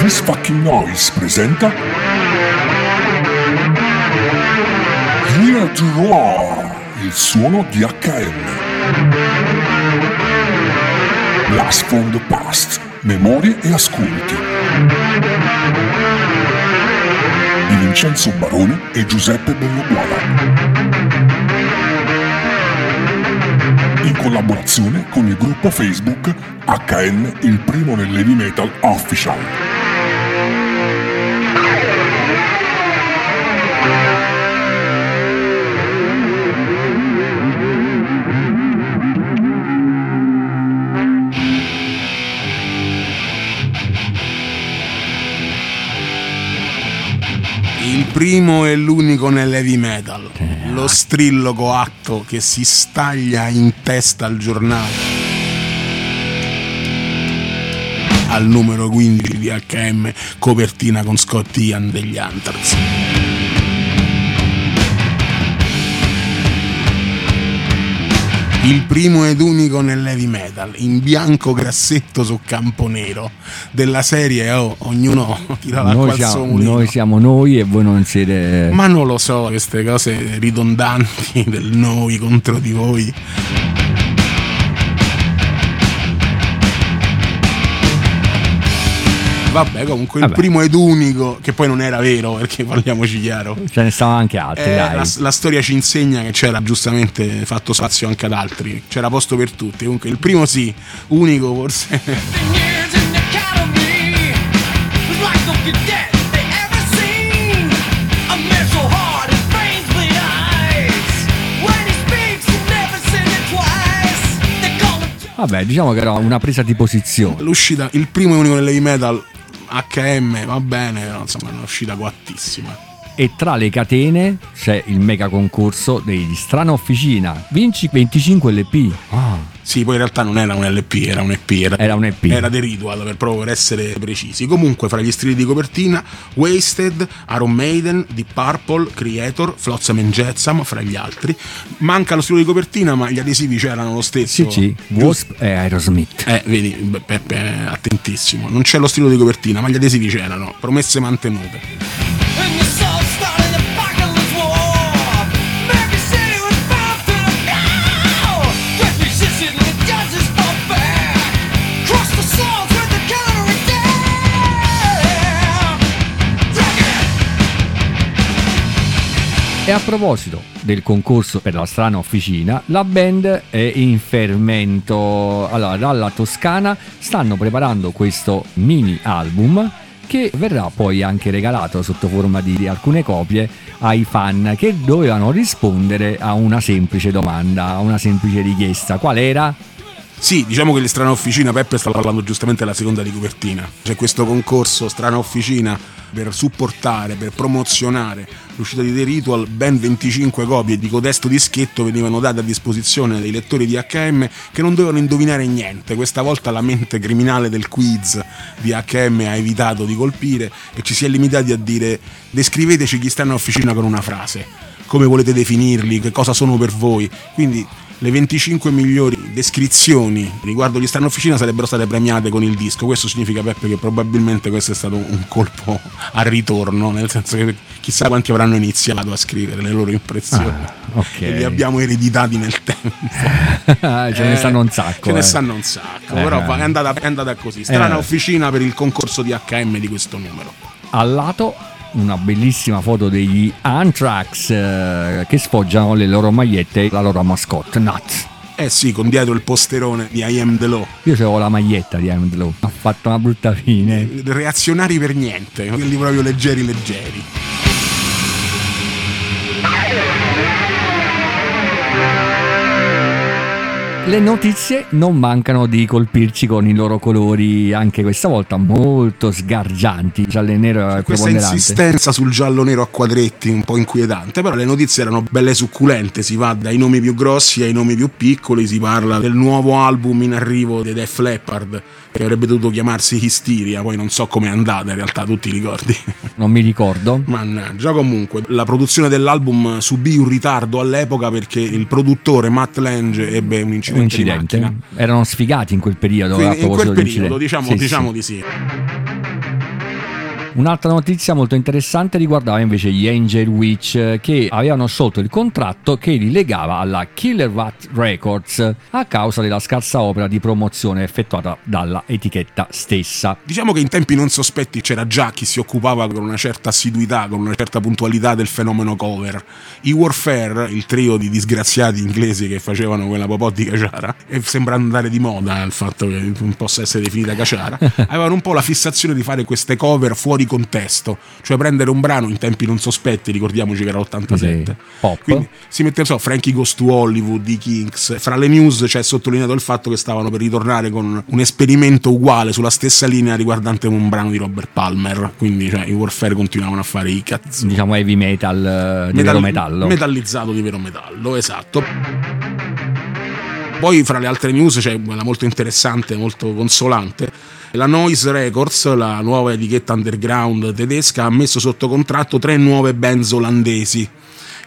This Fucking Noise presenta Here to Roar, il suono di H&M. Blast from the Past, memorie e ascolti di Vincenzo Barone e Giuseppe Belloguara, in collaborazione con il gruppo Facebook H&M, il primo nell'heavy metal official. Primo e l'unico nell'heavy metal, lo strillo coatto che si staglia in testa al giornale. Al numero 15 di H&M, copertina con Scott Ian degli Anthrax. Il primo ed unico nell'heavy metal, in bianco grassetto su campo nero, della serie ognuno tira l'acqua al suo mulino. Noi siamo noi e voi non siete... Ma non lo so, queste cose ridondanti del noi contro di voi. Vabbè, comunque il primo ed unico, che poi non era vero, perché parliamoci chiaro, ce ne stavano anche altri, dai. La storia ci insegna che c'era giustamente fatto spazio anche ad altri, c'era posto per tutti. Comunque il primo sì, unico forse. Vabbè, diciamo che era una presa di posizione. L'uscita, il primo e unico nell'heavy metal H&M, va bene, però insomma è un'uscita guattissima. E tra le catene c'è il mega concorso degli Strana Officina, vinci 25 LP. Sì, poi in realtà non era un LP, era un EP, era un EP. Era The Ritual, per proprio essere precisi. Comunque fra gli stili di copertina Wasted, Iron Maiden, Deep Purple, Kreator, Flotsam and Jetsam fra gli altri. Manca lo stile di copertina, ma gli adesivi c'erano lo stesso. Sì, Wasp e Aerosmith. Vedi, Peppe è attentissimo. Non c'è lo stile di copertina, ma gli adesivi c'erano, promesse mantenute. E a proposito del concorso per la Strana Officina, la band è in fermento. Allora, dalla Toscana stanno preparando questo mini album che verrà poi anche regalato sotto forma di alcune copie ai fan che dovevano rispondere a una semplice domanda, a una semplice richiesta. Qual era? Sì, diciamo che le Strana Officina, Peppe sta parlando giustamente della seconda di copertina. C'è questo concorso Strana Officina per supportare, per promozionare l'uscita di The Ritual. Ben 25 copie di codesto dischetto venivano date a disposizione dei lettori di H&M, che non dovevano indovinare niente. Questa volta la mente criminale del quiz di H&M ha evitato di colpire e ci si è limitati a dire: descriveteci chi stanno in officina con una frase, come volete definirli, che cosa sono per voi. Quindi le 25 migliori descrizioni riguardo gli Strana Officina sarebbero state premiate con il disco. Questo significa, Peppe, che probabilmente questo è stato un colpo al ritorno, nel senso che chissà quanti avranno iniziato a scrivere le loro impressioni. Okay. E li abbiamo ereditati nel tempo. Ne sanno un sacco. Ce ne sanno un sacco, però è andata così. Strana Officina per il concorso di H&M di questo numero. Al lato una bellissima foto degli Anthrax che sfoggiano le loro magliette, la loro mascotte Nuts. Sì, con dietro il posterone di I Am The Law. Io avevo la maglietta di I Am The Law, ha fatto una brutta fine. Reazionari per niente, quelli proprio leggeri. Le notizie non mancano di colpirci con i loro colori, anche questa volta molto sgargianti. Giallo e nero è questa preponderante. Insistenza sul giallo nero a quadretti un po' inquietante, però le notizie erano belle succulente, si va dai nomi più grossi ai nomi più piccoli, si parla del nuovo album in arrivo dei Def Leppard, che avrebbe dovuto chiamarsi Hysteria, poi non so com'è andata in realtà, tu ti ricordi? Non mi ricordo. Mannaggia, comunque la produzione dell'album subì un ritardo all'epoca perché il produttore Matt Lange ebbe un incidente. Di macchina. Erano sfigati in quel periodo. Diciamo di sì. Un'altra notizia molto interessante riguardava invece gli Angel Witch, che avevano sotto il contratto che li legava alla Killer Watt Records a causa della scarsa opera di promozione effettuata dalla etichetta stessa. Diciamo che in tempi non sospetti c'era già chi si occupava con una certa assiduità, con una certa puntualità del fenomeno cover. I Warfare, il trio di disgraziati inglesi che facevano quella popò di caciara, e sembra andare di moda il fatto che non possa essere definita caciara, avevano un po' la fissazione di fare queste cover fuori contesto, cioè prendere un brano in tempi non sospetti, ricordiamoci che era l'87, sì, quindi si mette, Frankie Goes to Hollywood, i Kinks. Fra le news c'è sottolineato il fatto che stavano per ritornare con un esperimento uguale sulla stessa linea riguardante un brano di Robert Palmer, quindi i Warfare continuavano a fare i cazzo, heavy metal di vero metallo, metallizzato di vero metallo, esatto. Poi fra le altre news c'è quella molto interessante, molto consolante. La Noise Records, la nuova etichetta underground tedesca, ha messo sotto contratto 3 nuove band olandesi,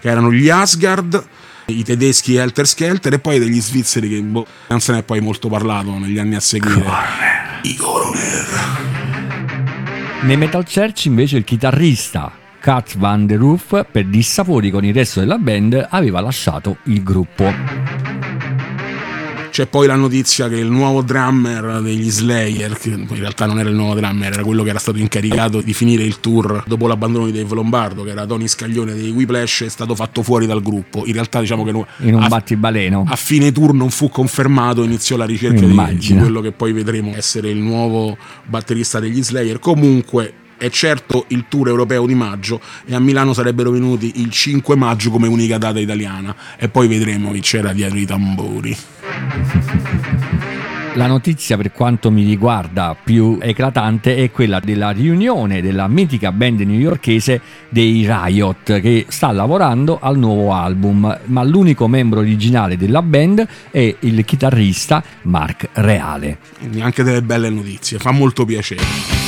che erano gli Asgard, i tedeschi Helter Skelter e poi degli svizzeri che non se ne è poi molto parlato negli anni a seguire. I Coroner. Nei Metal Church invece il chitarrista Kurt Van der Roof, per dissapori con il resto della band, aveva lasciato il gruppo. C'è poi la notizia che il nuovo drummer degli Slayer, che in realtà non era il nuovo drummer, era quello che era stato incaricato di finire il tour dopo l'abbandono di Dave Lombardo, che era Tony Scaglione dei Whiplash, è stato fatto fuori dal gruppo. In realtà diciamo che in un battibaleno a fine tour non fu confermato, iniziò la ricerca di quello che poi vedremo essere il nuovo batterista degli Slayer. Comunque è certo il tour europeo di maggio, e a Milano sarebbero venuti il 5 maggio come unica data italiana, e poi vedremo chi c'era dietro i tamburi. La notizia, per quanto mi riguarda, più eclatante è quella della riunione della mitica band newyorkese dei Riot, che sta lavorando al nuovo album, ma l'unico membro originale della band è il chitarrista Mark Reale. Quindi anche delle belle notizie, fa molto piacere.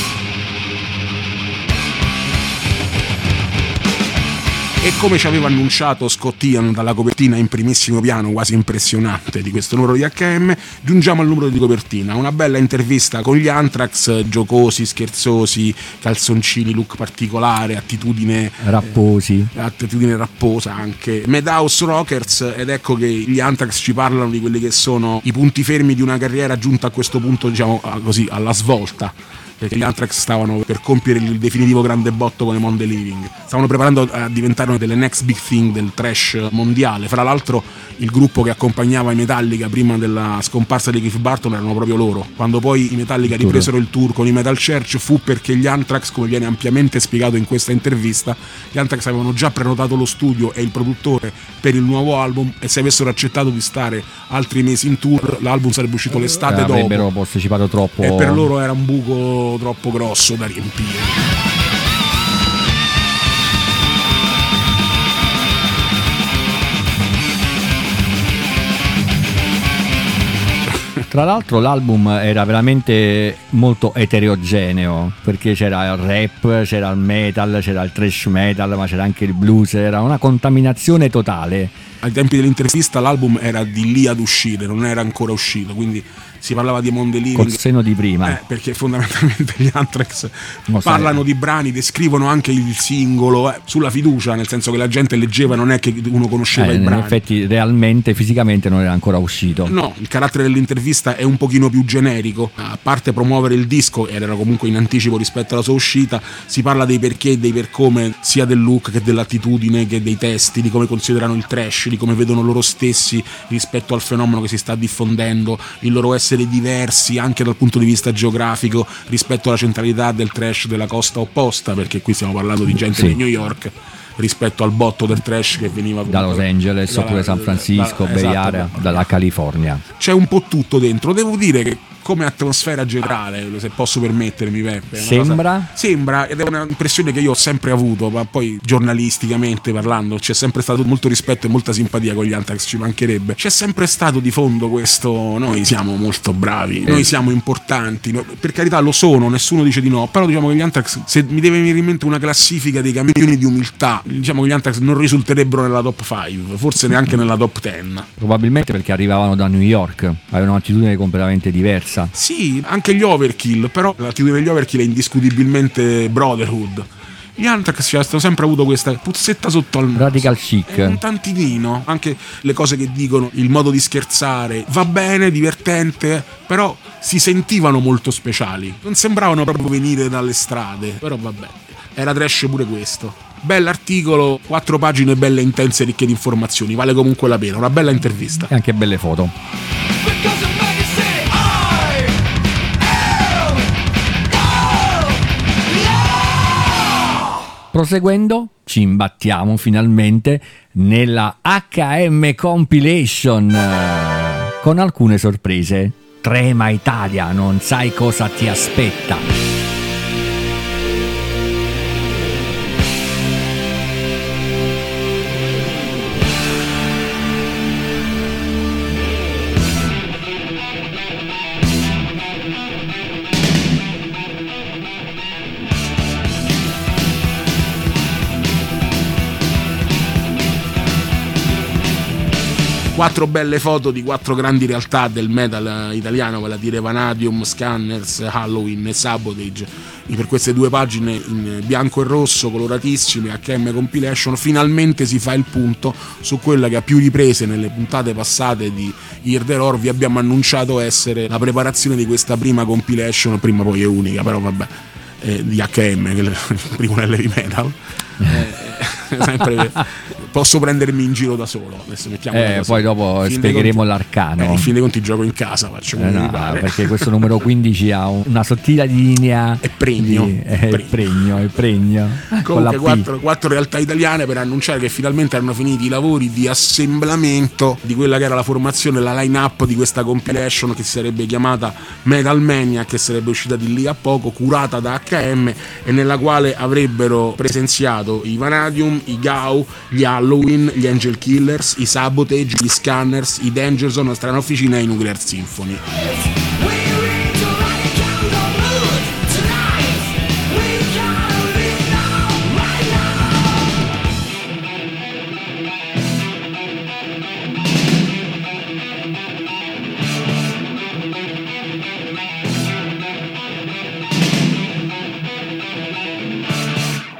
E come ci aveva annunciato Scott Ian dalla copertina in primissimo piano, quasi impressionante, di questo numero di H&M, giungiamo al numero di copertina. Una bella intervista con gli Anthrax, giocosi, scherzosi, calzoncini, look particolare, attitudine rapposi, attitudine rapposa anche, Madhouse Rockers. Ed ecco che gli Anthrax ci parlano di quelli che sono i punti fermi di una carriera giunta a questo punto, diciamo così, alla svolta, perché gli Anthrax stavano per compiere il definitivo grande botto con i Monday Living, stavano preparando a diventare una delle next big thing del thrash mondiale. Fra l'altro il gruppo che accompagnava i Metallica prima della scomparsa di Cliff Burton erano proprio loro. Quando poi i Metallica ripresero il tour con i Metal Church fu perché gli Anthrax, come viene ampiamente spiegato in questa intervista, gli Anthrax avevano già prenotato lo studio e il produttore per il nuovo album, e se avessero accettato di stare altri mesi in tour l'album sarebbe uscito l'estate dopo, avrebbero posticipato troppo, e per loro era un buco troppo grosso da riempire. Tra l'altro l'album era veramente molto eterogeneo, perché c'era il rap, c'era il metal, c'era il thrash metal, ma c'era anche il blues, era una contaminazione totale. Ai tempi dell'intervista l'album era di lì ad uscire, non era ancora uscito, quindi si parlava di Mondelini col seno di prima, perché fondamentalmente gli Anthrax parlano di brani, descrivono anche il singolo sulla fiducia, nel senso che la gente leggeva, non è che uno conosceva i brani, in effetti realmente fisicamente non era ancora uscito. No, il carattere dell'intervista è un pochino più generico, a parte promuovere il disco, ed era comunque in anticipo rispetto alla sua uscita, si parla dei perché e dei per come, sia del look che dell'attitudine che dei testi, di come considerano il thrash, di come vedono loro stessi rispetto al fenomeno che si sta diffondendo, il loro essere diversi anche dal punto di vista geografico rispetto alla centralità del thrash della costa opposta, perché qui stiamo parlando di gente di New York rispetto al botto del trash che veniva da Los Angeles oppure San Francisco, Bay Area, dalla California. C'è un po' tutto dentro, devo dire che come atmosfera generale, se posso permettermi, Peppe, sembra, ed è un'impressione che io ho sempre avuto, ma poi giornalisticamente parlando c'è sempre stato molto rispetto e molta simpatia con gli Anthrax, ci mancherebbe, c'è sempre stato di fondo questo: noi siamo molto bravi, noi siamo importanti, noi, per carità lo sono, nessuno dice di no, però diciamo che gli Anthrax, se mi deve venire in mente una classifica dei campioni di umiltà, diciamo che gli Anthrax non risulterebbero nella top 5, forse neanche nella top 10, probabilmente perché arrivavano da New York, avevano un'attitudine completamente diversa. Sì, anche gli Overkill, però l'attitudine degli Overkill è indiscutibilmente brotherhood. Gli Anthrax hanno sempre avuto questa puzzetta sotto al naso, radical chic, un tantinino, anche le cose che dicono, il modo di scherzare, va bene, divertente, però si sentivano molto speciali, non sembravano proprio venire dalle strade, però vabbè, era trash pure questo. Bell'articolo, 4 pagine belle intense, ricche di informazioni, vale comunque la pena, una bella intervista e anche belle foto. Proseguendo, ci imbattiamo finalmente nella H&M compilation con alcune sorprese. Trema Italia, non sai cosa ti aspetta. Quattro belle foto di quattro grandi realtà del metal italiano, vale a dire Vanadium, Scanners, Halloween e Sabotage, e per queste due pagine in bianco e rosso coloratissime, H&M compilation, finalmente si fa il punto su quella che a più riprese nelle puntate passate di Year the Roar vi abbiamo annunciato essere la preparazione di questa prima compilation, prima poi è unica, però vabbè, di H&M, che è il primo nel heavy metal. Sempre posso prendermi in giro da solo. Adesso poi dopo spiegheremo l'arcano. In fin dei conti gioco in casa, faccio no, perché questo numero 15 ha una sottile linea. È pregno. È pregno. Comunque quattro realtà italiane per annunciare che finalmente erano finiti i lavori di assemblamento di quella che era la formazione, la line up di questa compilation che si sarebbe chiamata Metal Mania, che sarebbe uscita di lì a poco, curata da H&M e nella quale avrebbero presenziato i Vanadium, i Gau, gli Halloween, gli Angel Killers, i Sabotage, gli Scanners, i Danger Zone, Strana Officina e i Nuclear Symphony.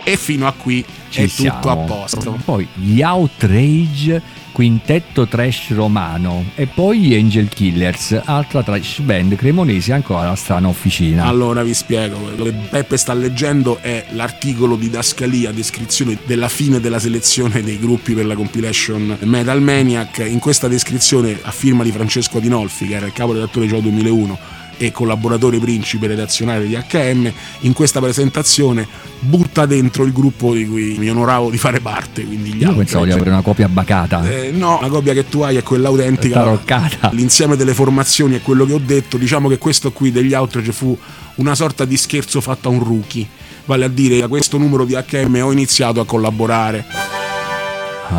E fino a qui ci è siamo. Tutto a posto. Poi gli Outrage, quintetto trash romano, e poi gli Angel Killers, altra trash band cremonese, ancora Strana Officina. Allora vi spiego, quello che Peppe sta leggendo è l'articolo didascalia, descrizione della fine della selezione dei gruppi per la compilation Metal Maniac. In questa descrizione a firma di Francesco Adinolfi, che era il caporedattore di Geo 2001 e collaboratore principe redazionale di H&M, in questa presentazione butta dentro il gruppo di cui mi onoravo di fare parte, quindi gli Io pensavo di avere una copia bacata. No, la copia che tu hai è quella autentica, taroccata. L'insieme delle formazioni è quello che ho detto. Diciamo che questo qui degli Outrage fu una sorta di scherzo fatto a un rookie, vale a dire da questo numero di H&M ho iniziato a collaborare per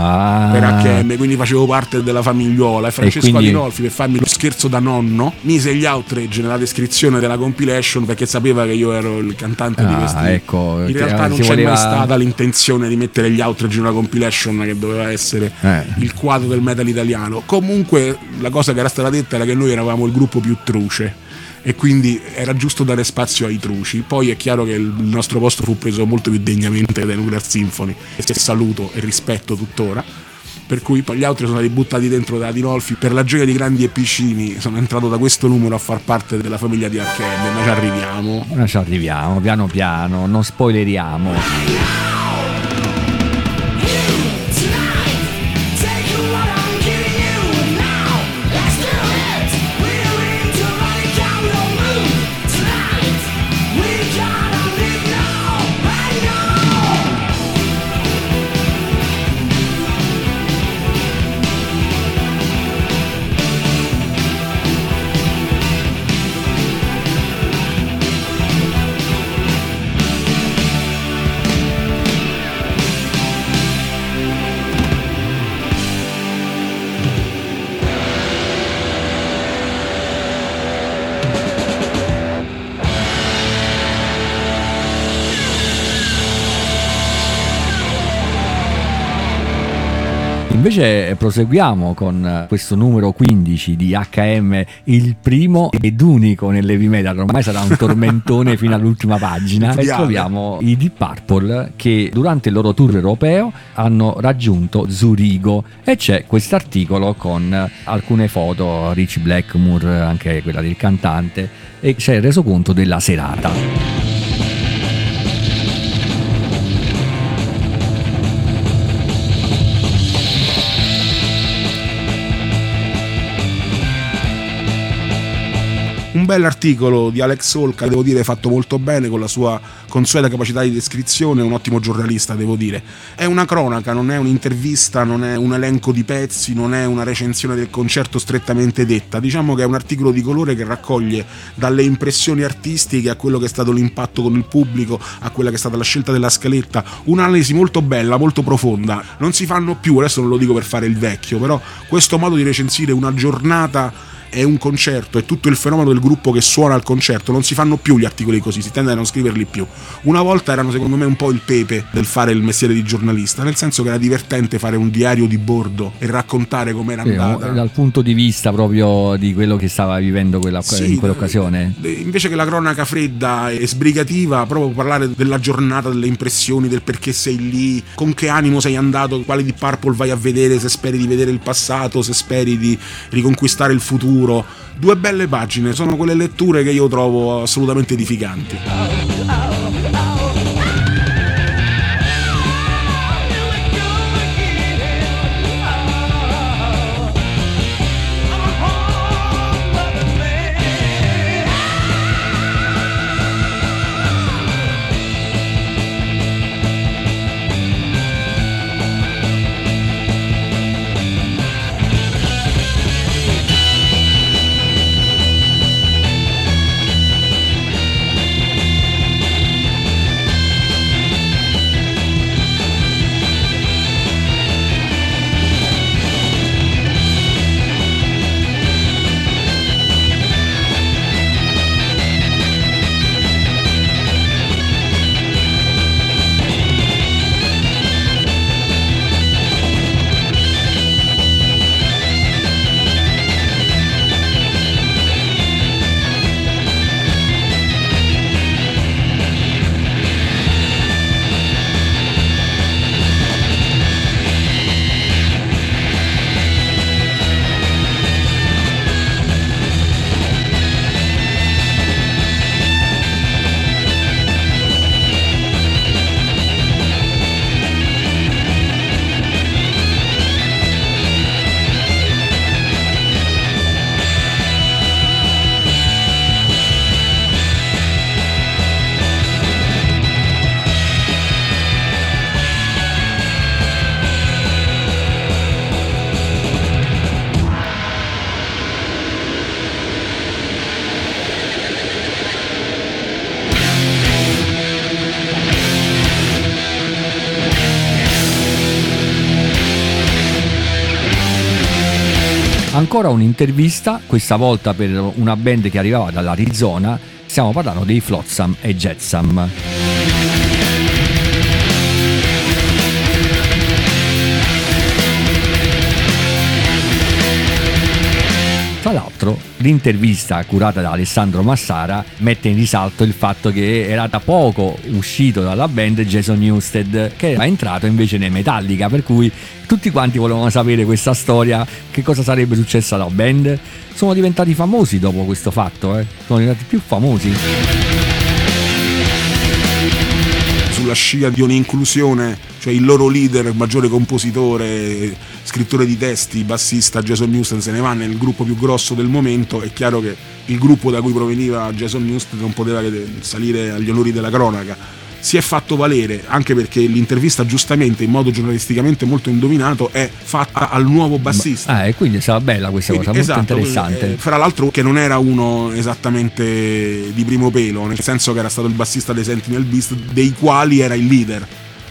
H&M, quindi facevo parte della famigliuola, e Francesco Adinolfi, per farmi lo scherzo da nonno, mise gli Outrage nella descrizione della compilation perché sapeva che io ero il cantante di questi. Ecco, in realtà non c'è mai stata l'intenzione di mettere gli Outrage in una compilation che doveva essere il quadro del metal italiano. Comunque la cosa che era stata detta era che noi eravamo il gruppo più truce e quindi era giusto dare spazio ai truci. Poi è chiaro che il nostro posto fu preso molto più degnamente dai Nuclear Symphony, e saluto e rispetto tuttora, per cui poi gli altri sono stati buttati dentro da Adinolfi. Per la gioia di grandi e piccini sono entrato da questo numero a far parte della famiglia di H&M, ma ci arriviamo piano piano, non spoileriamo. Invece proseguiamo con questo numero 15 di H&M, il primo ed unico nell'heavy metal, ormai sarà un tormentone fino all'ultima pagina, e troviamo i Deep Purple che durante il loro tour europeo hanno raggiunto Zurigo, e c'è quest'articolo con alcune foto, Rich Blackmore, anche quella del cantante, e c'è il resoconto della serata. Un bell'articolo di Alex Holka, devo dire, fatto molto bene, con la sua consueta capacità di descrizione, un ottimo giornalista, devo dire. È una cronaca, non è un'intervista, non è un elenco di pezzi, non è una recensione del concerto strettamente detta. Diciamo che è un articolo di colore che raccoglie dalle impressioni artistiche a quello che è stato l'impatto con il pubblico, a quella che è stata la scelta della scaletta, un'analisi molto bella, molto profonda. Non si fanno più, adesso non lo dico per fare il vecchio, però questo modo di recensire una giornata è un concerto, è tutto il fenomeno del gruppo che suona al concerto, non si fanno più gli articoli così, si tende a non scriverli più. Una volta erano, secondo me, un po' il pepe del fare il mestiere di giornalista, nel senso che era divertente fare un diario di bordo e raccontare com'era andata dal punto di vista proprio di quello che stava vivendo in quell'occasione, invece che la cronaca fredda e sbrigativa, proprio parlare della giornata, delle impressioni, del perché sei lì, con che animo sei andato, quale di Purple vai a vedere, se speri di vedere il passato, se speri di riconquistare il futuro. Due belle pagine, sono quelle letture che io trovo assolutamente edificanti. Ancora un'intervista, questa volta per una band che arrivava dall'Arizona, stiamo parlando dei Flotsam e Jetsam. Tra l'altro, l'intervista curata da Alessandro Massara mette in risalto il fatto che era da poco uscito dalla band Jason Newsted, che era entrato invece nei Metallica, per cui tutti quanti volevano sapere questa storia, che cosa sarebbe successa alla band. Sono diventati famosi dopo questo fatto, sono diventati più famosi. Sulla scia di un'inclusione, cioè il loro leader, il maggiore compositore, scrittore di testi, bassista Jason Newsted se ne va nel gruppo più grosso del momento. È chiaro che il gruppo da cui proveniva Jason Newsted non poteva che salire agli onori della cronaca. Si è fatto valere, anche perché l'intervista, giustamente, in modo giornalisticamente molto indovinato, è fatta al nuovo bassista. E quindi sarà bella questa cosa, esatto, molto interessante. Fra l'altro, che non era uno esattamente di primo pelo, nel senso che era stato il bassista dei Sentinel Beast, dei quali era il leader.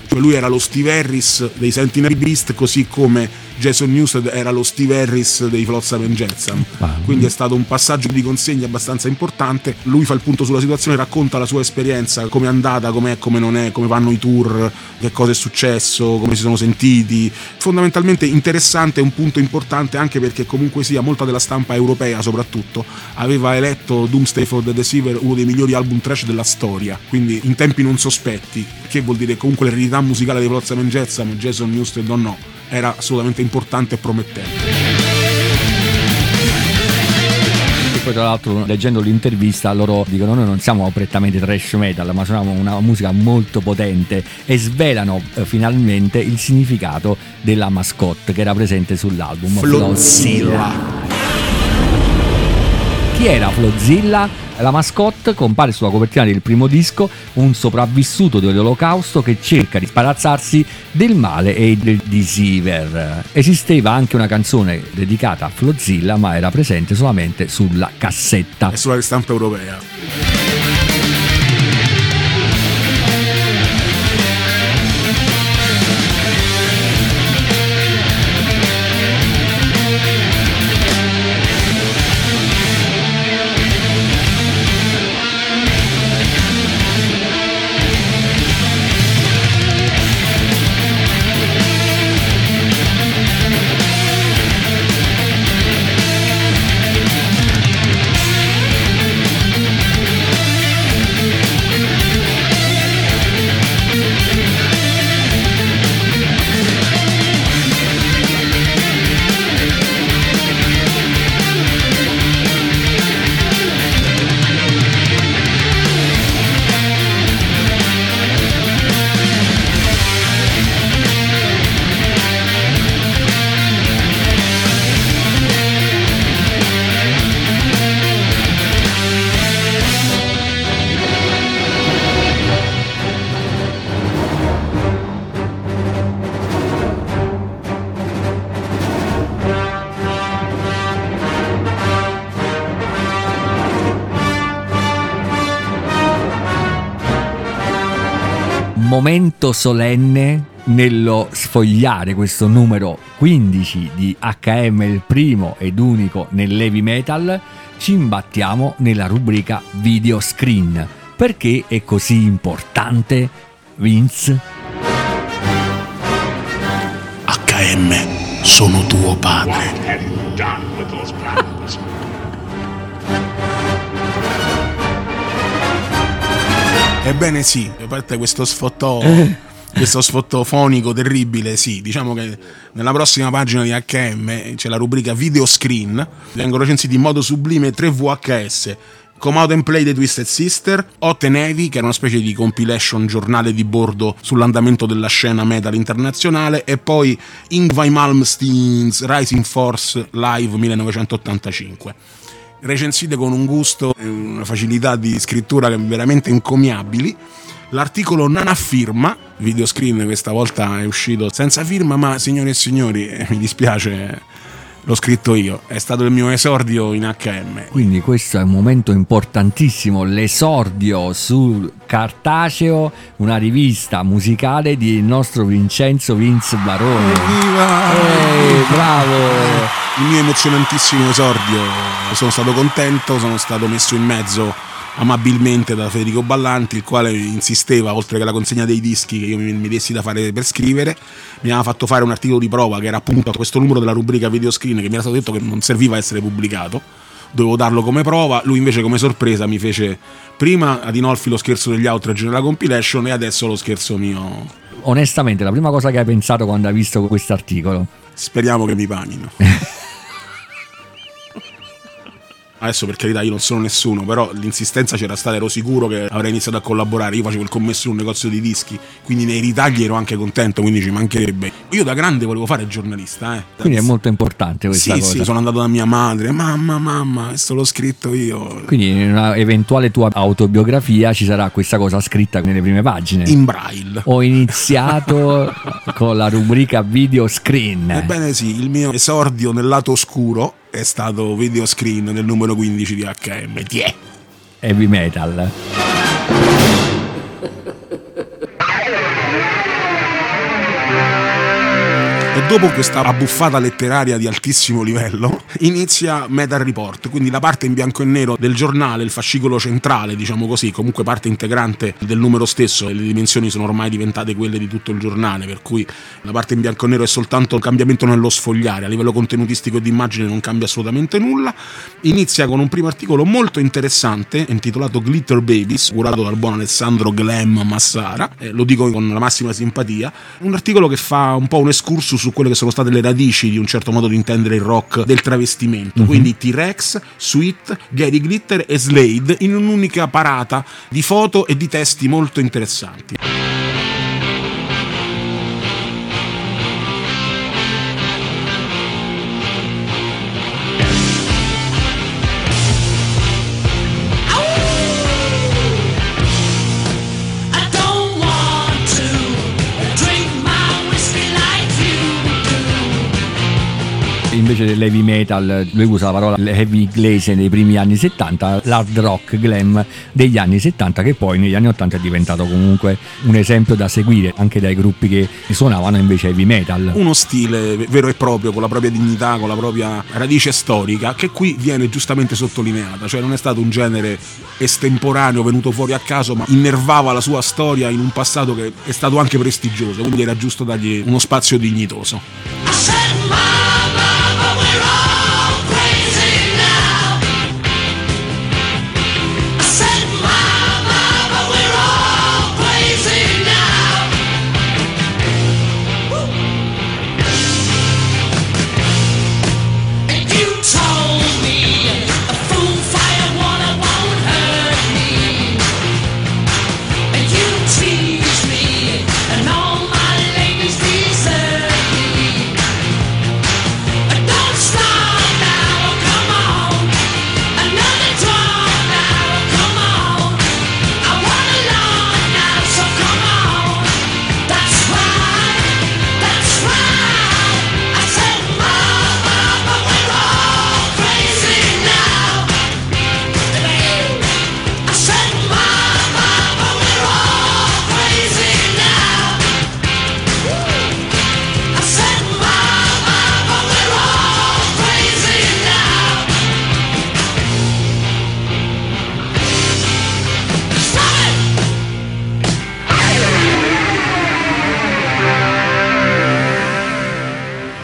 Cioè lui era lo Steve Harris dei Sentinel Beast, così come Jason Newsted era lo Steve Harris dei Flotsam and Jetsam, quindi è stato un passaggio di consegne abbastanza importante. Lui fa il punto sulla situazione, racconta la sua esperienza, come è andata, com'è, come non è, come vanno i tour, che cosa è successo, come si sono sentiti. Fondamentalmente interessante, un punto importante anche perché comunque sia molta della stampa europea soprattutto aveva eletto Doomsday for the Deceiver uno dei migliori album trash della storia, quindi in tempi non sospetti, che vuol dire comunque l'eredità musicale dei Flotsam and Jetsam, Jason Newsted o no, era assolutamente importante e promettente. Poi tra l'altro, leggendo l'intervista, loro dicono: noi non siamo prettamente thrash metal, ma suoniamo una musica molto potente, e svelano finalmente il significato della mascotte che era presente sull'album, Flotzilla. Chi era Flotzilla? La mascotte compare sulla copertina del primo disco, un sopravvissuto dell'olocausto che cerca di sbarazzarsi del male e del deceiver. Esisteva anche una canzone dedicata a Flotzilla, ma era presente solamente sulla cassetta e sulla ristampa europea. Momento solenne nello sfogliare questo numero 15 di H&M, il primo ed unico nell'heavy metal, ci imbattiamo nella rubrica video screen. Perché è così importante, Vince? H&M, sono tuo padre. Ebbene sì, a parte questo sfottò fonico terribile, sì, diciamo che nella prossima pagina di H&M c'è la rubrica video screen, vengono recensiti in modo sublime 3 VHS, Come Out and Play dei Twisted Sister, Hot and Heavy, che era una specie di compilation giornale di bordo sull'andamento della scena metal internazionale, e poi Yngwie Malmsteen's Rising Force Live 1985. Recensite con un gusto e una facilità di scrittura veramente encomiabili. L'articolo non ha firma, video screen questa volta è uscito senza firma, ma signore e signori, mi dispiace, l'ho scritto io, è stato il mio esordio in H&M. Quindi questo è un momento importantissimo, l'esordio su cartaceo, una rivista musicale di il nostro Vincenzo Vince Barone. Bravo! Il mio emozionantissimo esordio, sono stato contento, sono stato messo in mezzo amabilmente da Federico Ballanti, il quale insisteva, oltre che la consegna dei dischi che io mi dessi da fare per scrivere, mi aveva fatto fare un articolo di prova che era appunto a questo numero della rubrica video screen, che mi era stato detto che non serviva a essere pubblicato, dovevo darlo come prova. Lui invece come sorpresa mi fece prima Adinolfi lo scherzo degli Outrage nella compilation e adesso lo scherzo mio. Onestamente la prima cosa che hai pensato quando hai visto quest'articolo? Speriamo che mi paghino. Adesso per carità io non sono nessuno, però l'insistenza c'era stata, ero sicuro che avrei iniziato a collaborare, io facevo il commesso in un negozio di dischi, quindi nei ritagli ero anche contento, quindi ci mancherebbe. Io da grande volevo fare giornalista, Quindi è molto importante questa cosa. Sì, sono andato da mia madre, mamma, questo l'ho scritto io. Quindi in una eventuale tua autobiografia ci sarà questa cosa scritta nelle prime pagine. In braille. Ho iniziato con la rubrica video screen. Ebbene sì, il mio esordio nel lato oscuro è stato video screen nel numero 15 di H&M. Yeah. Heavy metal. E Dopo questa abbuffata letteraria di altissimo livello inizia Metal Report, quindi la parte in bianco e nero del giornale, il fascicolo centrale, diciamo così, comunque parte integrante del numero stesso. Le dimensioni sono ormai diventate quelle di tutto il giornale, per cui la parte in bianco e nero è soltanto un cambiamento nello sfogliare, a livello contenutistico e di immagine non cambia assolutamente nulla. Inizia con un primo articolo molto interessante intitolato Glitter Babies, curato dal buon Alessandro Glam Massara, lo dico con la massima simpatia, un articolo che fa un po' un escursus su quelle che sono state le radici di un certo modo di intendere il rock del travestimento, quindi T-Rex, Sweet, Gary Glitter e Slade in un'unica parata di foto e di testi molto interessanti. Invece dell'heavy metal, lui usa la parola heavy inglese nei primi anni 70, l'hard rock glam degli anni 70, che poi negli anni 80 è diventato comunque un esempio da seguire anche dai gruppi che suonavano invece heavy metal. Uno stile vero e proprio, con la propria dignità, con la propria radice storica, che qui viene giustamente sottolineata, cioè non è stato un genere estemporaneo venuto fuori a caso, ma innervava la sua storia in un passato che è stato anche prestigioso, quindi era giusto dargli uno spazio dignitoso.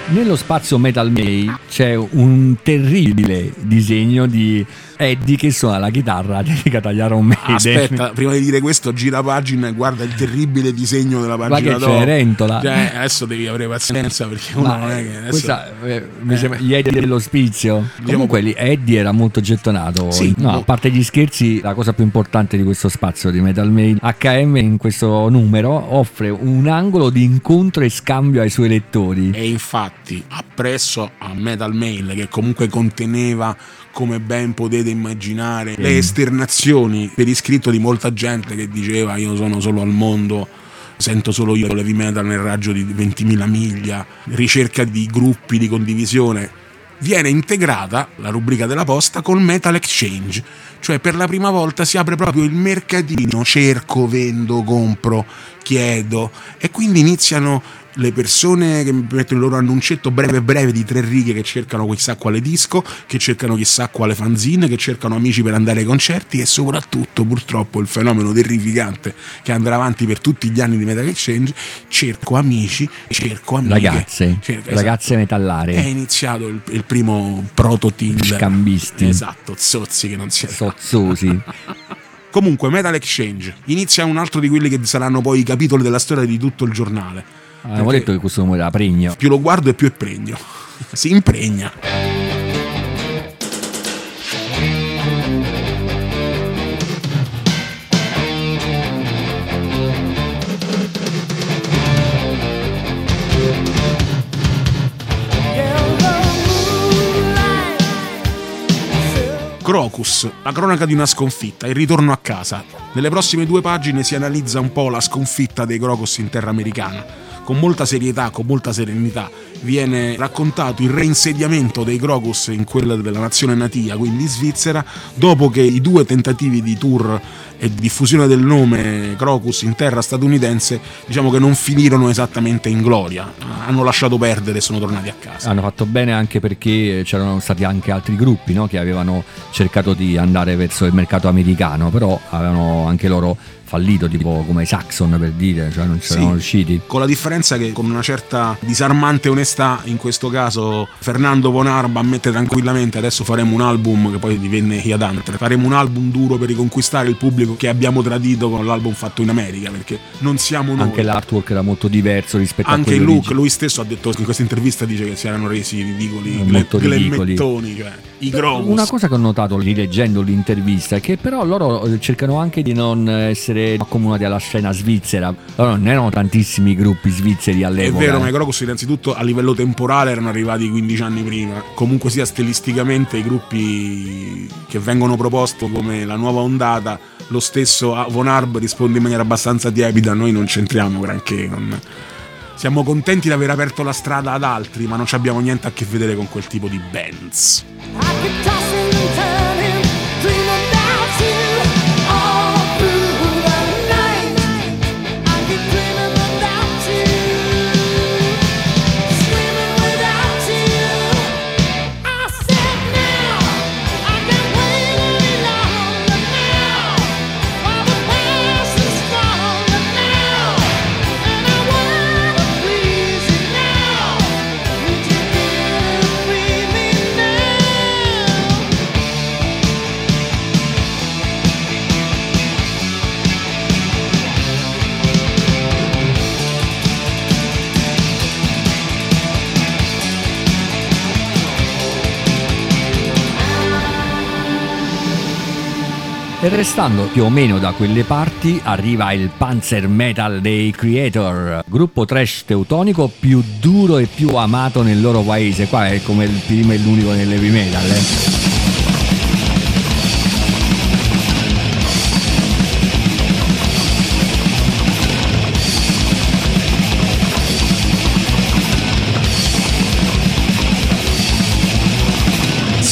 Nello spazio Metal May c'è un terribile disegno di Eddie che suona la chitarra dedicata agli Iron Maiden. Aspetta, prima di dire questo, gira pagina e guarda il terribile disegno della pagina dopo. Cenerentola. Cioè, adesso devi avere pazienza perché uno non è che adesso... Questa, mi sembra gli Eddie dell'ospizio. Comunque lì Eddie era molto gettonato. Sì, no, a parte gli scherzi, la cosa più importante di questo spazio di Metal May, H&M in questo numero offre un angolo di incontro e scambio ai suoi lettori. E infatti, appresso a Metal Mail, che comunque conteneva, come ben potete immaginare, le esternazioni per iscritto di molta gente che diceva io sono solo al mondo, sento solo io l'heavy metal nel raggio di 20.000 miglia, ricerca di gruppi di condivisione, viene integrata la rubrica della posta col Metal Exchange, cioè per la prima volta si apre proprio il mercatino cerco, vendo, compro, chiedo, e quindi iniziano le persone che mettono il loro annuncetto breve breve di 3 righe, che cercano chissà quale disco, che cercano chissà quale fanzine, che cercano amici per andare ai concerti, e soprattutto purtroppo il fenomeno terrificante che andrà avanti per tutti gli anni di Metal Exchange: cerco amici, cerco amiche, ragazze metallare. È iniziato il primo proto Tinder, scambisti, esatto, zozzi che non si è sozzosi. Comunque Metal Exchange inizia un altro di quelli che saranno poi i capitoli della storia di tutto il giornale. Avevo detto che questo numero era pregno. Più lo guardo e più è pregno. Si impregna. Krokus, la cronaca di una sconfitta, il ritorno a casa. Nelle prossime 2 pagine si analizza un po' la sconfitta dei Krokus in terra americana, con molta serietà, con molta serenità viene raccontato il reinsediamento dei Krokus in quella della nazione natia, quindi Svizzera, dopo che i due tentativi di tour e di diffusione del nome Krokus in terra statunitense, diciamo che non finirono esattamente in gloria, hanno lasciato perdere e sono tornati a casa. Hanno fatto bene, anche perché c'erano stati anche altri gruppi, no? Che avevano cercato di andare verso il mercato americano, però avevano anche loro fallito, tipo come i Saxon, per dire, cioè non ci erano riusciti. Con la differenza che, con una certa disarmante onestà, in questo caso Fernando Von Arba ammette tranquillamente: adesso faremo un album, che poi divenne Hiad Hunter, faremo un album duro per riconquistare il pubblico che abbiamo tradito con l'album fatto in America, perché non siamo noi. Anche l'artwork era molto diverso rispetto anche a quello. Anche il look, lui stesso ha detto in questa intervista, dice che si erano resi ridicoli, glemmettoni, cioè i Krokus. Una cosa che ho notato rileggendo l'intervista è che però loro cercano anche di non essere accomunati alla scena svizzera. Non erano tantissimi gruppi svizzeri all'epoca. È vero, ma i Krokus innanzitutto a livello temporale erano arrivati 15 anni prima. Comunque sia, stilisticamente i gruppi che vengono proposti come la nuova ondata, lo stesso Von Arb risponde in maniera abbastanza tiepida: noi non c'entriamo granché, siamo contenti di aver aperto la strada ad altri, ma non abbiamo niente a che vedere con quel tipo di bands. E restando più o meno da quelle parti arriva il Panzer Metal dei Kreator, gruppo trash teutonico più duro e più amato nel loro paese. Qua è come il primo e l'unico nell'heavy metal,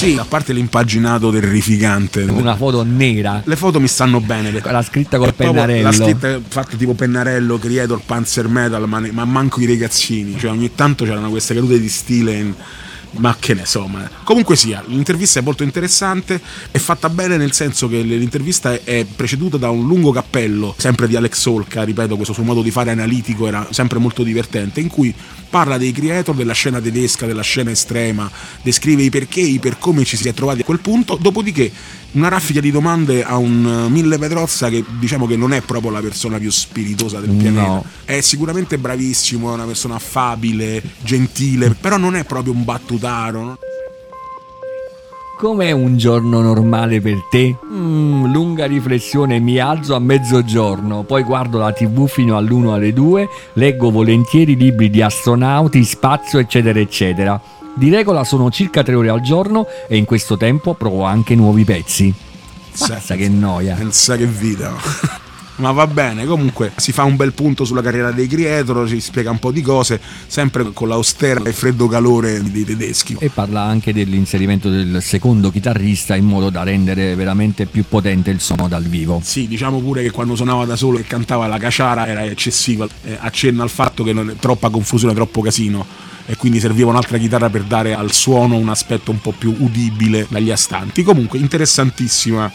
Sì, a parte l'impaginato terrificante, una foto nera. Le foto mi stanno bene. La scritta col pennarello. La scritta fatta tipo pennarello, Kreator, Panzer Metal, ma manco i ragazzini. Cioè ogni tanto c'erano queste cadute di stile ma che ne so, Comunque sia, l'intervista è molto interessante, è fatta bene, nel senso che l'intervista è preceduta da un lungo cappello, sempre di Alex Holka, ripeto, questo suo modo di fare analitico era sempre molto divertente, in cui parla dei Kreator, della scena tedesca, della scena estrema, descrive i perché, i per come ci si è trovati a quel punto, dopodiché una raffica di domande a un Mille Petrozza che diciamo che non è proprio la persona più spiritosa del pianeta, no. È sicuramente bravissimo, è una persona affabile, gentile, però non è proprio un battuto. Com'è un giorno normale per te? Lunga riflessione, mi alzo a mezzogiorno, poi guardo la TV fino all'1 alle 2, leggo volentieri libri di astronauti, spazio, eccetera eccetera. Di regola sono circa 3 ore al giorno e in questo tempo provo anche nuovi pezzi. Pensa che noia. Pensa che vita. Ma va bene, comunque si fa un bel punto sulla carriera dei Kreator, ci spiega un po' di cose, sempre con l'austera e freddo calore dei tedeschi. E parla anche dell'inserimento del secondo chitarrista in modo da rendere veramente più potente il suono dal vivo. Sì, diciamo pure che quando suonava da solo e cantava la caciara era eccessiva, accenna al fatto che non è troppa confusione, troppo casino, e quindi serviva un'altra chitarra per dare al suono un aspetto un po' più udibile dagli astanti. Comunque interessantissima.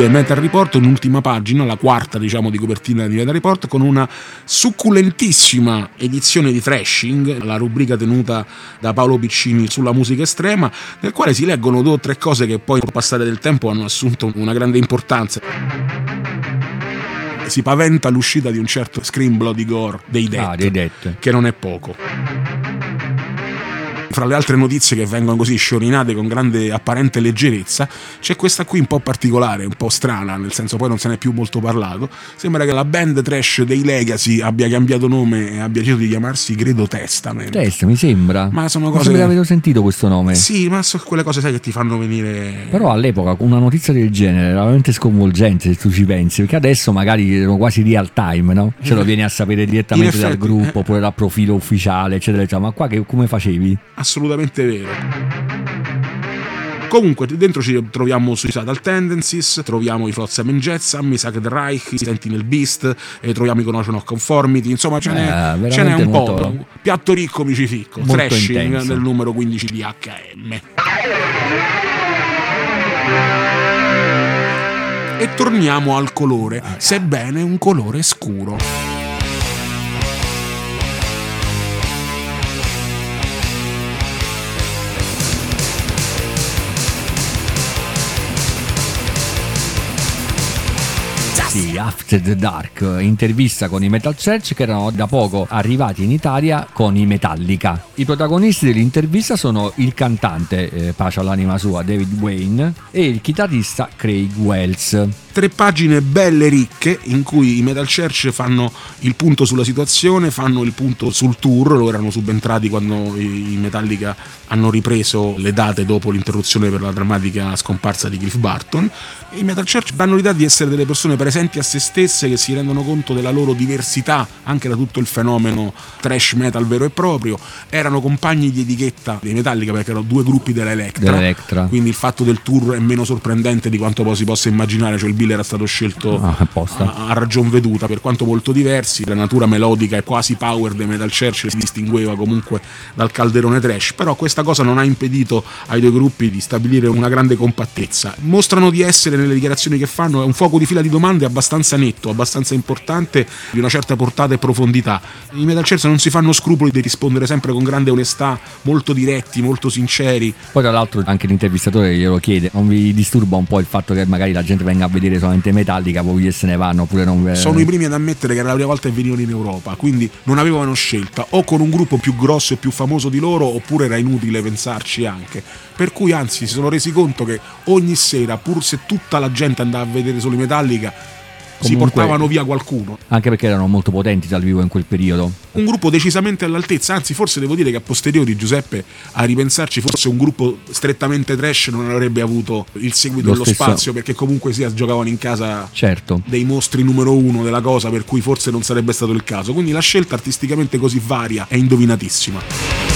chiude Metal Report, un'ultima pagina, la quarta diciamo di copertina di Metal Report, con una succulentissima edizione di Thrashing, la rubrica tenuta da Paolo Piccini sulla musica estrema, nel quale si leggono due o tre cose che poi col passare del tempo hanno assunto una grande importanza. Si paventa l'uscita di un certo Scream Bloody Gore dei Death, che non è poco. Fra le altre notizie che vengono così sciorinate con grande apparente leggerezza, c'è questa qui un po' particolare, un po' strana, nel senso poi non se n'è più molto parlato. Sembra che la band trash dei Legacy abbia cambiato nome e abbia deciso di chiamarsi, credo, Testament. Mi sembra. Ma sono cose. Mi avevo sentito questo nome. Sì, ma sono quelle cose, sai, che ti fanno venire. Però all'epoca una notizia del genere era veramente sconvolgente, se tu ci pensi, perché adesso magari erano quasi real time, no? Ce lo vieni a sapere direttamente dal gruppo, poi dal profilo ufficiale, eccetera, eccetera. Ma qua che come facevi? Assolutamente vero. Comunque dentro ci troviamo Suicidal Tendencies, troviamo i Flotsam and Jetsam, i Sacred Reich, i Sentinel Beast, e troviamo i Conosco No Conformity, insomma ce n'è un molto, po', piatto ricco mici ficco, Thrashing intenso. Nel numero 15 di H&M. E torniamo al colore, sebbene un colore scuro. Sì, After the Dark, intervista con i Metal Church, che erano da poco arrivati in Italia con i Metallica. I protagonisti dell'intervista sono il cantante, pace all'anima sua, David Wayne, e il chitarrista Craig Wells. 3 pagine belle ricche in cui i Metal Church fanno il punto sulla situazione, fanno il punto sul tour. Loro erano subentrati quando i Metallica hanno ripreso le date dopo l'interruzione per la drammatica scomparsa di Cliff Burton. I Metal Church danno l'idea di essere delle persone presenti a se stesse, che si rendono conto della loro diversità anche da tutto il fenomeno thrash metal vero e proprio. Erano compagni di etichetta dei Metallica, perché erano 2 gruppi dell'Electra, quindi il fatto del tour è meno sorprendente di quanto poi si possa immaginare, cioè il era stato scelto a ragion veduta. Per quanto molto diversi, la natura melodica e quasi power dei Metal Church si distingueva comunque dal calderone thrash, però questa cosa non ha impedito ai 2 gruppi di stabilire una grande compattezza. Mostrano di essere, nelle dichiarazioni che fanno, un fuoco di fila di domande abbastanza netto, abbastanza importante, di una certa portata e profondità. I Metal Church non si fanno scrupoli di rispondere sempre con grande onestà, molto diretti, molto sinceri. Poi tra l'altro anche l'intervistatore glielo chiede: non vi disturba un po' il fatto che magari la gente venga a vedere solamente Metallica, poi se ne vanno oppure non? Sono i primi ad ammettere che era la prima volta che venivano in Europa, quindi non avevano scelta, o con un gruppo più grosso e più famoso di loro, oppure era inutile pensarci anche. Per cui anzi si sono resi conto che ogni sera, pur se tutta la gente andava a vedere solo i Metallica, comunque, si portavano via qualcuno. Anche perché erano molto potenti dal vivo in quel periodo. Un gruppo decisamente all'altezza, anzi forse devo dire che a posteriori, Giuseppe, a ripensarci, forse un gruppo strettamente trash non avrebbe avuto il seguito dello spazio, perché comunque sia giocavano in casa dei mostri numero 1 della cosa, per cui forse non sarebbe stato il caso. Quindi la scelta artisticamente così varia è indovinatissima.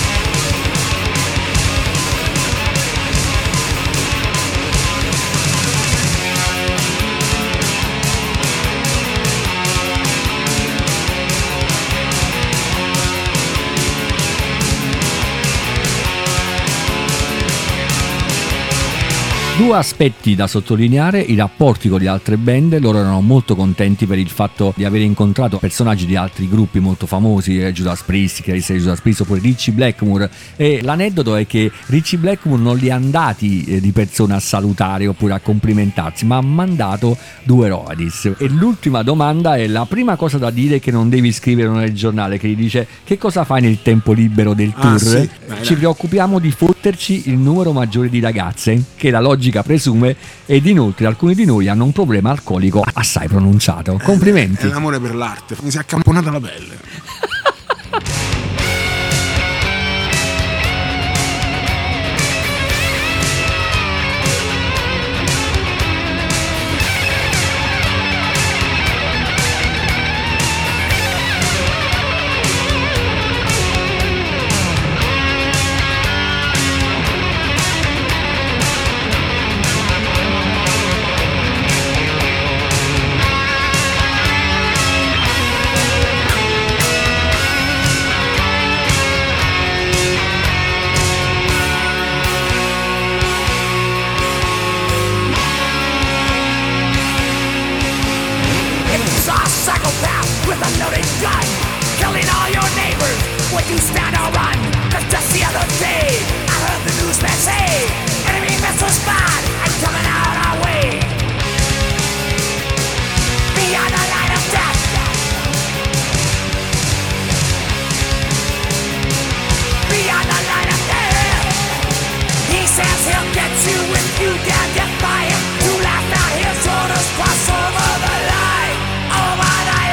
Due aspetti da sottolineare: i rapporti con le altre band. Loro erano molto contenti per il fatto di aver incontrato personaggi di altri gruppi molto famosi, Judas Priest, chiarissimo Judas Priest, oppure Richie Blackmore, e l'aneddoto è che Richie Blackmore non li ha andati di persona a salutare oppure a complimentarsi, ma ha mandato 2 roadies. E l'ultima domanda è la prima cosa da dire che non devi scrivere nel giornale, che gli dice: che cosa fai nel tempo libero del tour? Sì. Ci preoccupiamo di fotterci il numero maggiore di ragazze, che la logica presume, ed inoltre alcuni di noi hanno un problema alcolico assai pronunciato. Complimenti. È l'amore per l'arte, mi si è accamponata la pelle. psychopath with a loaded gun, killing all your neighbors. Would you stand or run? Cause just the other day I heard the newsman say, enemy missile spot and coming out our way. Beyond the line of death. Beyond the line of death. He says he'll get you if you dare defy him. You laugh at his orders, cross over the line. Over the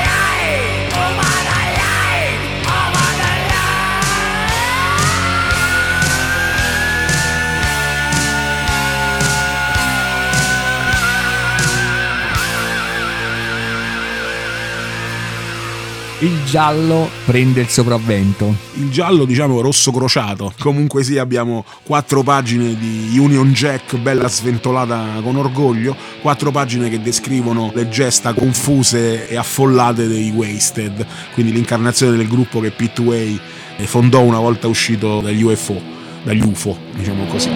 line. Over the line. Over the line. Il giallo prende il sopravvento. Il giallo, diciamo, rosso crociato. Comunque sì, abbiamo 4 pagine di Union Jack bella sventolata con orgoglio, 4 pagine che descrivono le gesta confuse e affollate dei Wasted, quindi l'incarnazione del gruppo che Pete Way fondò una volta uscito dagli UFO, diciamo così.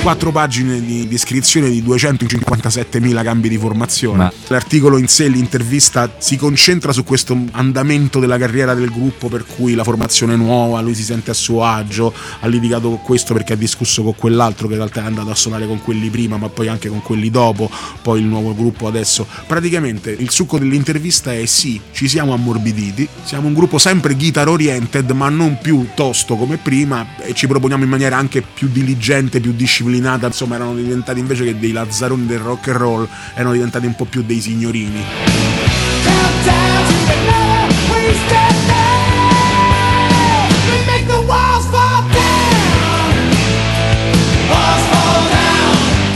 Quattro pagine di descrizione di 257.000 cambi di formazione. L'articolo in sé, l'intervista, si concentra su questo andamento della carriera del gruppo, per cui la formazione è nuova, lui si sente a suo agio, ha litigato con questo perché ha discusso con quell'altro che in realtà è andato a suonare con quelli prima ma poi anche con quelli dopo, poi il nuovo gruppo adesso. Praticamente il succo dell'intervista è: sì, ci siamo ammorbiditi, siamo un gruppo sempre guitar oriented ma non più tosto come prima, e ci proponiamo in maniera anche più diligente, più disciplinata. Insomma, erano diventati, invece che dei lazzaroni del rock and roll, erano diventati un po' più dei signorini.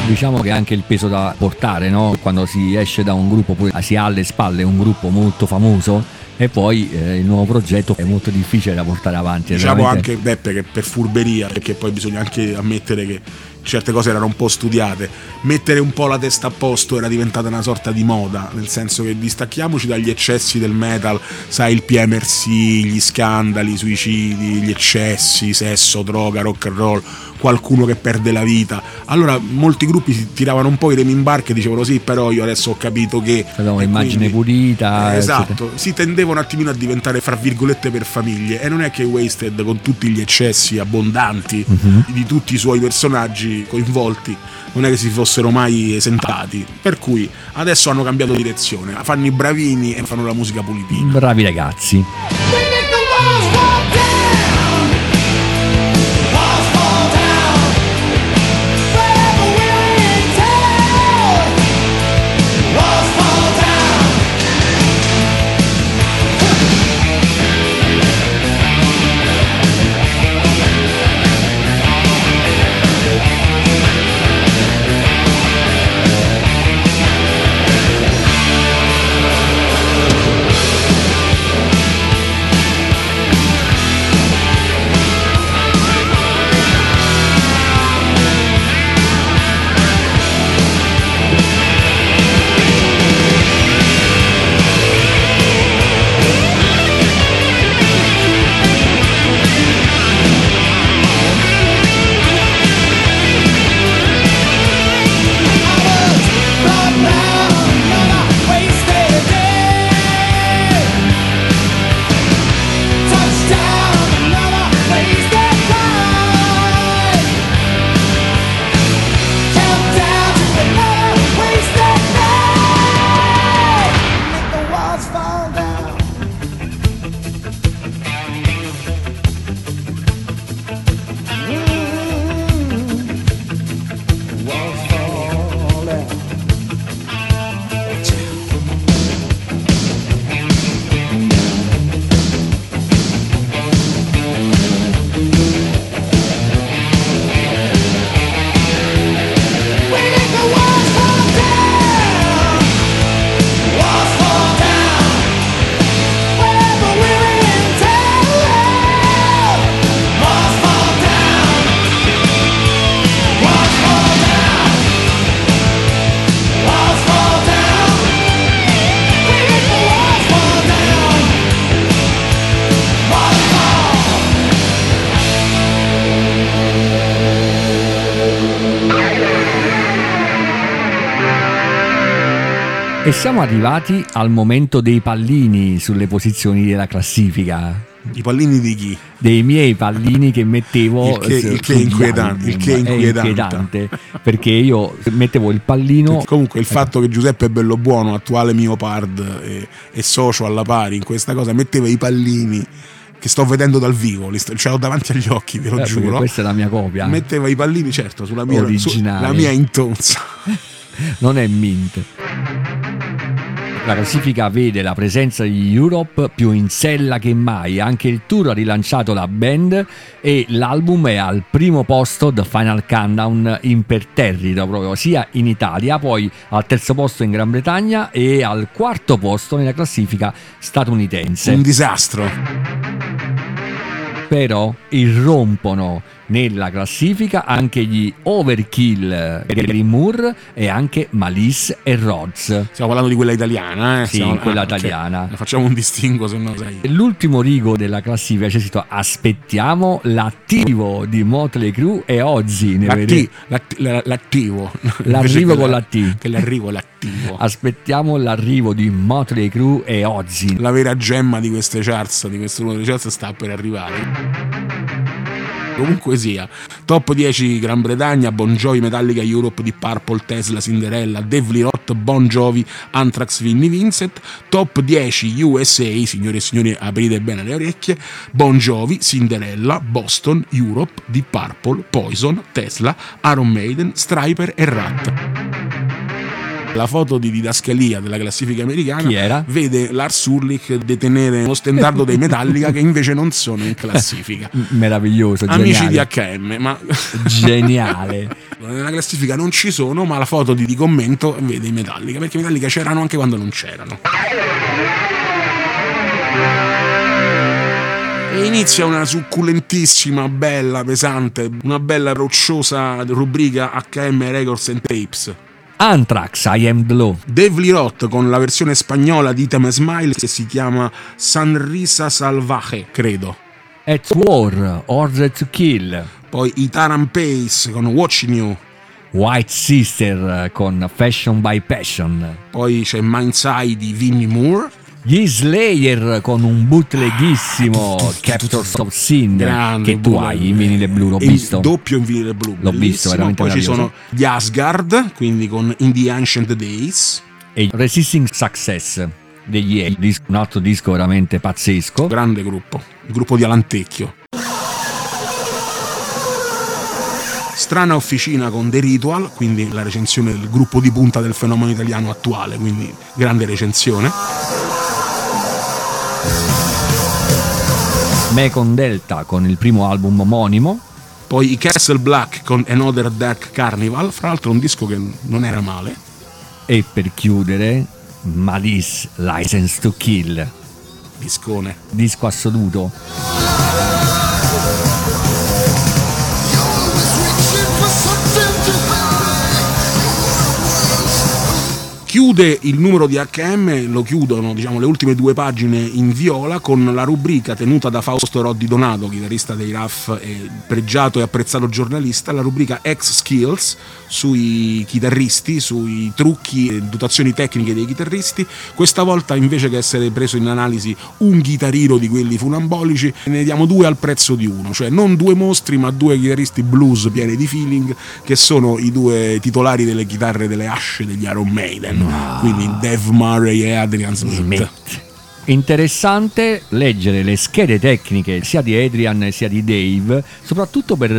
Diciamo che è anche il peso da portare, no? Quando si esce da un gruppo, poi si ha alle spalle un gruppo molto famoso, e poi il nuovo progetto è molto difficile da portare avanti. Diciamo veramente... anche Beppe che per furberia, perché poi bisogna anche ammettere che certe cose erano un po' studiate, mettere un po' la testa a posto era diventata una sorta di moda, nel senso che distacchiamoci dagli eccessi del metal, sai, il PMRC, gli scandali, i suicidi, gli eccessi, sesso, droga, rock and roll, qualcuno che perde la vita. Allora molti gruppi si tiravano un po' i remi in barca e dicevano: sì, però io adesso ho capito che un'immagine pulita, esatto, eccetera. Si tendeva un attimino a diventare, fra virgolette, per famiglie, e non è che Wasted, con tutti gli eccessi abbondanti di tutti i suoi personaggi coinvolti, non è che si fossero mai esentati, per cui adesso hanno cambiato direzione, fanno i bravini e fanno la musica pulitina. Bravi ragazzi. E siamo arrivati al momento dei pallini sulle posizioni della classifica. I pallini di chi? Dei miei pallini che mettevo. Il che è inquietante. Perché io mettevo il pallino. Comunque il fatto che Giuseppe Bellobuono, attuale mio pard e socio alla pari in questa cosa, metteva i pallini che sto vedendo dal vivo, ce l'ho davanti agli occhi, ve lo giuro. Questa è la mia copia. Metteva i pallini, certo, sulla mia originale, la mia intonza. Non è mint. La classifica vede la presenza di Europe più in sella che mai, anche il tour ha rilanciato la band e l'album è al primo posto, The Final Countdown, imperterrito proprio sia in Italia, poi al terzo posto in Gran Bretagna e al quarto posto nella classifica statunitense. Un disastro. Però irrompono nella classifica anche gli Overkill, Gary Moore e anche Malice e Rods. Stiamo parlando di quella italiana, eh? Sì, quella italiana. Cioè, facciamo un distinguo, se no sai. L'ultimo rigo della classifica c'è scritto: aspettiamo l'attivo di Motley Crue e Ozzy. L'arrivo. Aspettiamo l'arrivo di Motley Crue e Ozzy. La vera gemma di queste charts, di questo numero di charts, sta per arrivare. Comunque sia, top 10 Gran Bretagna: Bon Jovi, Metallica, Europe, Deep Purple, Tesla, Cinderella, Dave Lirott, Bon Jovi, Anthrax, Vinnie Vincent. Top 10 USA, signore e signori, aprite bene le orecchie: Bon Jovi, Cinderella, Boston, Europe, Deep Purple, Poison, Tesla, Iron Maiden, Striper e Rat. La foto di didascalia della classifica americana vede Lars Ulrich detenere lo stendardo dei Metallica che invece non sono in classifica. Meraviglioso, amici di H&M, ma geniale. Nella classifica non ci sono, ma la foto di commento vede i Metallica, perché i Metallica c'erano anche quando non c'erano. E inizia una succulentissima, bella, pesante, una bella rocciosa rubrica H&M Records and Tapes. Anthrax, I Am The Law. Dave Lirott con la versione spagnola di Itame Smile che si chiama Sanrisa Salvaje, credo. At War, Order to Kill. Poi i Taran Pace con Watching You. White Sister con Fashion by Passion. Poi c'è Mindside di Vinnie Moore. Gli Slayer con un bootleghissimo Captors of Sin, che tu hai in vinile blu, l'ho visto. Il doppio in vinile blu, l'ho visto, veramente. Poi ci sono gli Asgard, quindi con In the Ancient Days. E Resisting Success degli Eddie, un altro disco veramente pazzesco. Grande gruppo, il gruppo di Alantecchio. Strana Officina con The Ritual, quindi la recensione del gruppo di punta del fenomeno italiano attuale, quindi grande recensione. Mekon Delta con il primo album omonimo. Poi i Castle Black con Another Dark Carnival, fra l'altro un disco che non era male. E per chiudere Malice, License to Kill. Discone. Disco assoluto. Chiude il numero di H&M, lo chiudono, diciamo, le ultime due pagine in viola con la rubrica tenuta da Fausto Roddi Donato, chitarrista dei Raff e pregiato e apprezzato giornalista, la rubrica X Skills sui chitarristi, sui trucchi e dotazioni tecniche dei chitarristi. Questa volta, invece che essere preso in analisi un chitarrino di quelli funambolici, ne diamo due al prezzo di uno, cioè non due mostri ma due chitarristi blues pieni di feeling, che sono i due titolari delle chitarre delle asce degli Iron Maiden. No. Quindi Dave Murray e Adrian Smith. Interessante leggere le schede tecniche sia di Adrian sia di Dave, soprattutto per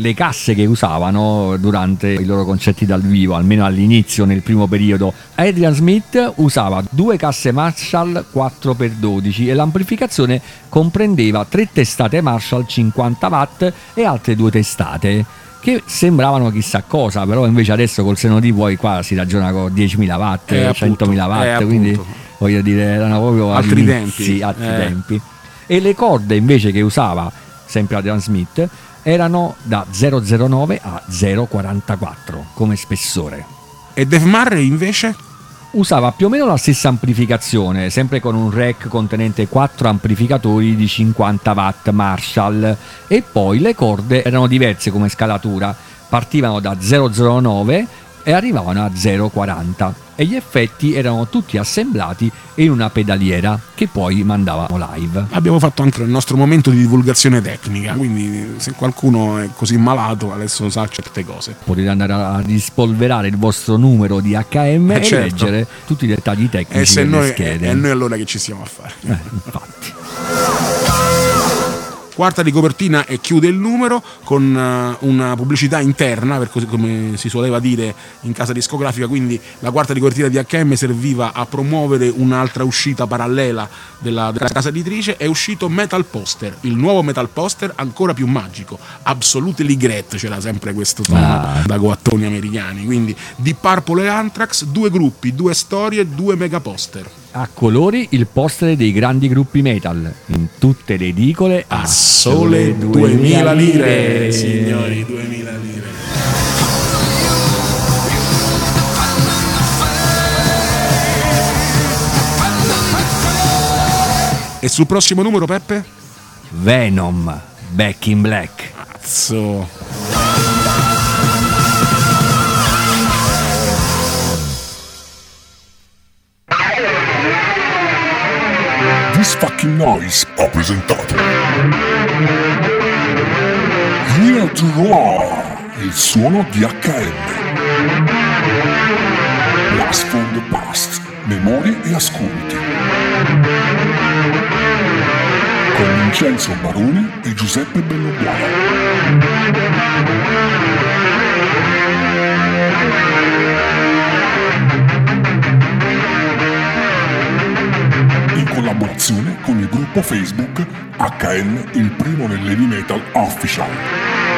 le casse che usavano durante i loro concerti dal vivo, almeno all'inizio, nel primo periodo. Adrian Smith usava 2 casse Marshall 4x12 e l'amplificazione comprendeva 3 testate Marshall 50 watt e altre 2 testate che sembravano chissà cosa, però invece adesso col seno di poi qua si ragiona con 10.000 watt, 100.000 watt, quindi voglio dire erano proprio altri tempi. E le corde invece che usava sempre Adrian Smith erano da 0,09 a 0,44 come spessore. E Dave Murray invece? Usava più o meno la stessa amplificazione, sempre con un rack contenente 4 amplificatori di 50 watt Marshall, e poi le corde erano diverse come scalatura, partivano da 0,09 e arrivavano a 0,40. e gli effetti erano tutti assemblati in una pedaliera che poi mandavamo live. Abbiamo fatto anche il nostro momento di divulgazione tecnica, quindi se qualcuno è così malato adesso sa certe cose. Potete andare a rispolverare il vostro numero di H&M e certo, leggere tutti i dettagli tecnici e se delle noi, schede. E noi allora che ci stiamo a fare? Infatti. Quarta di copertina e chiude il numero con una pubblicità interna, per così come si soleva dire in casa discografica, quindi la quarta di copertina di H&M serviva a promuovere un'altra uscita parallela della casa editrice. È uscito Metal Poster, il nuovo Metal Poster ancora più magico, Absolutely Great, c'era sempre questo tono da coattoni americani, quindi Deep Purple e Anthrax, due gruppi, due storie, due mega poster. A colori il poster dei grandi gruppi metal, in tutte le edicole a sole 2000 lire, signori, 2000 lire. E sul prossimo numero, Peppe? Venom, Back in Black. Azzo. This Fucking Noise ha presentato Here to Roar, il suono di H&M. Blast from the Past, memorie e ascolti, con Vincenzo Barone e Giuseppe Bellobuono. Collaborazione con il gruppo Facebook HN, il primo nell'heavy metal official.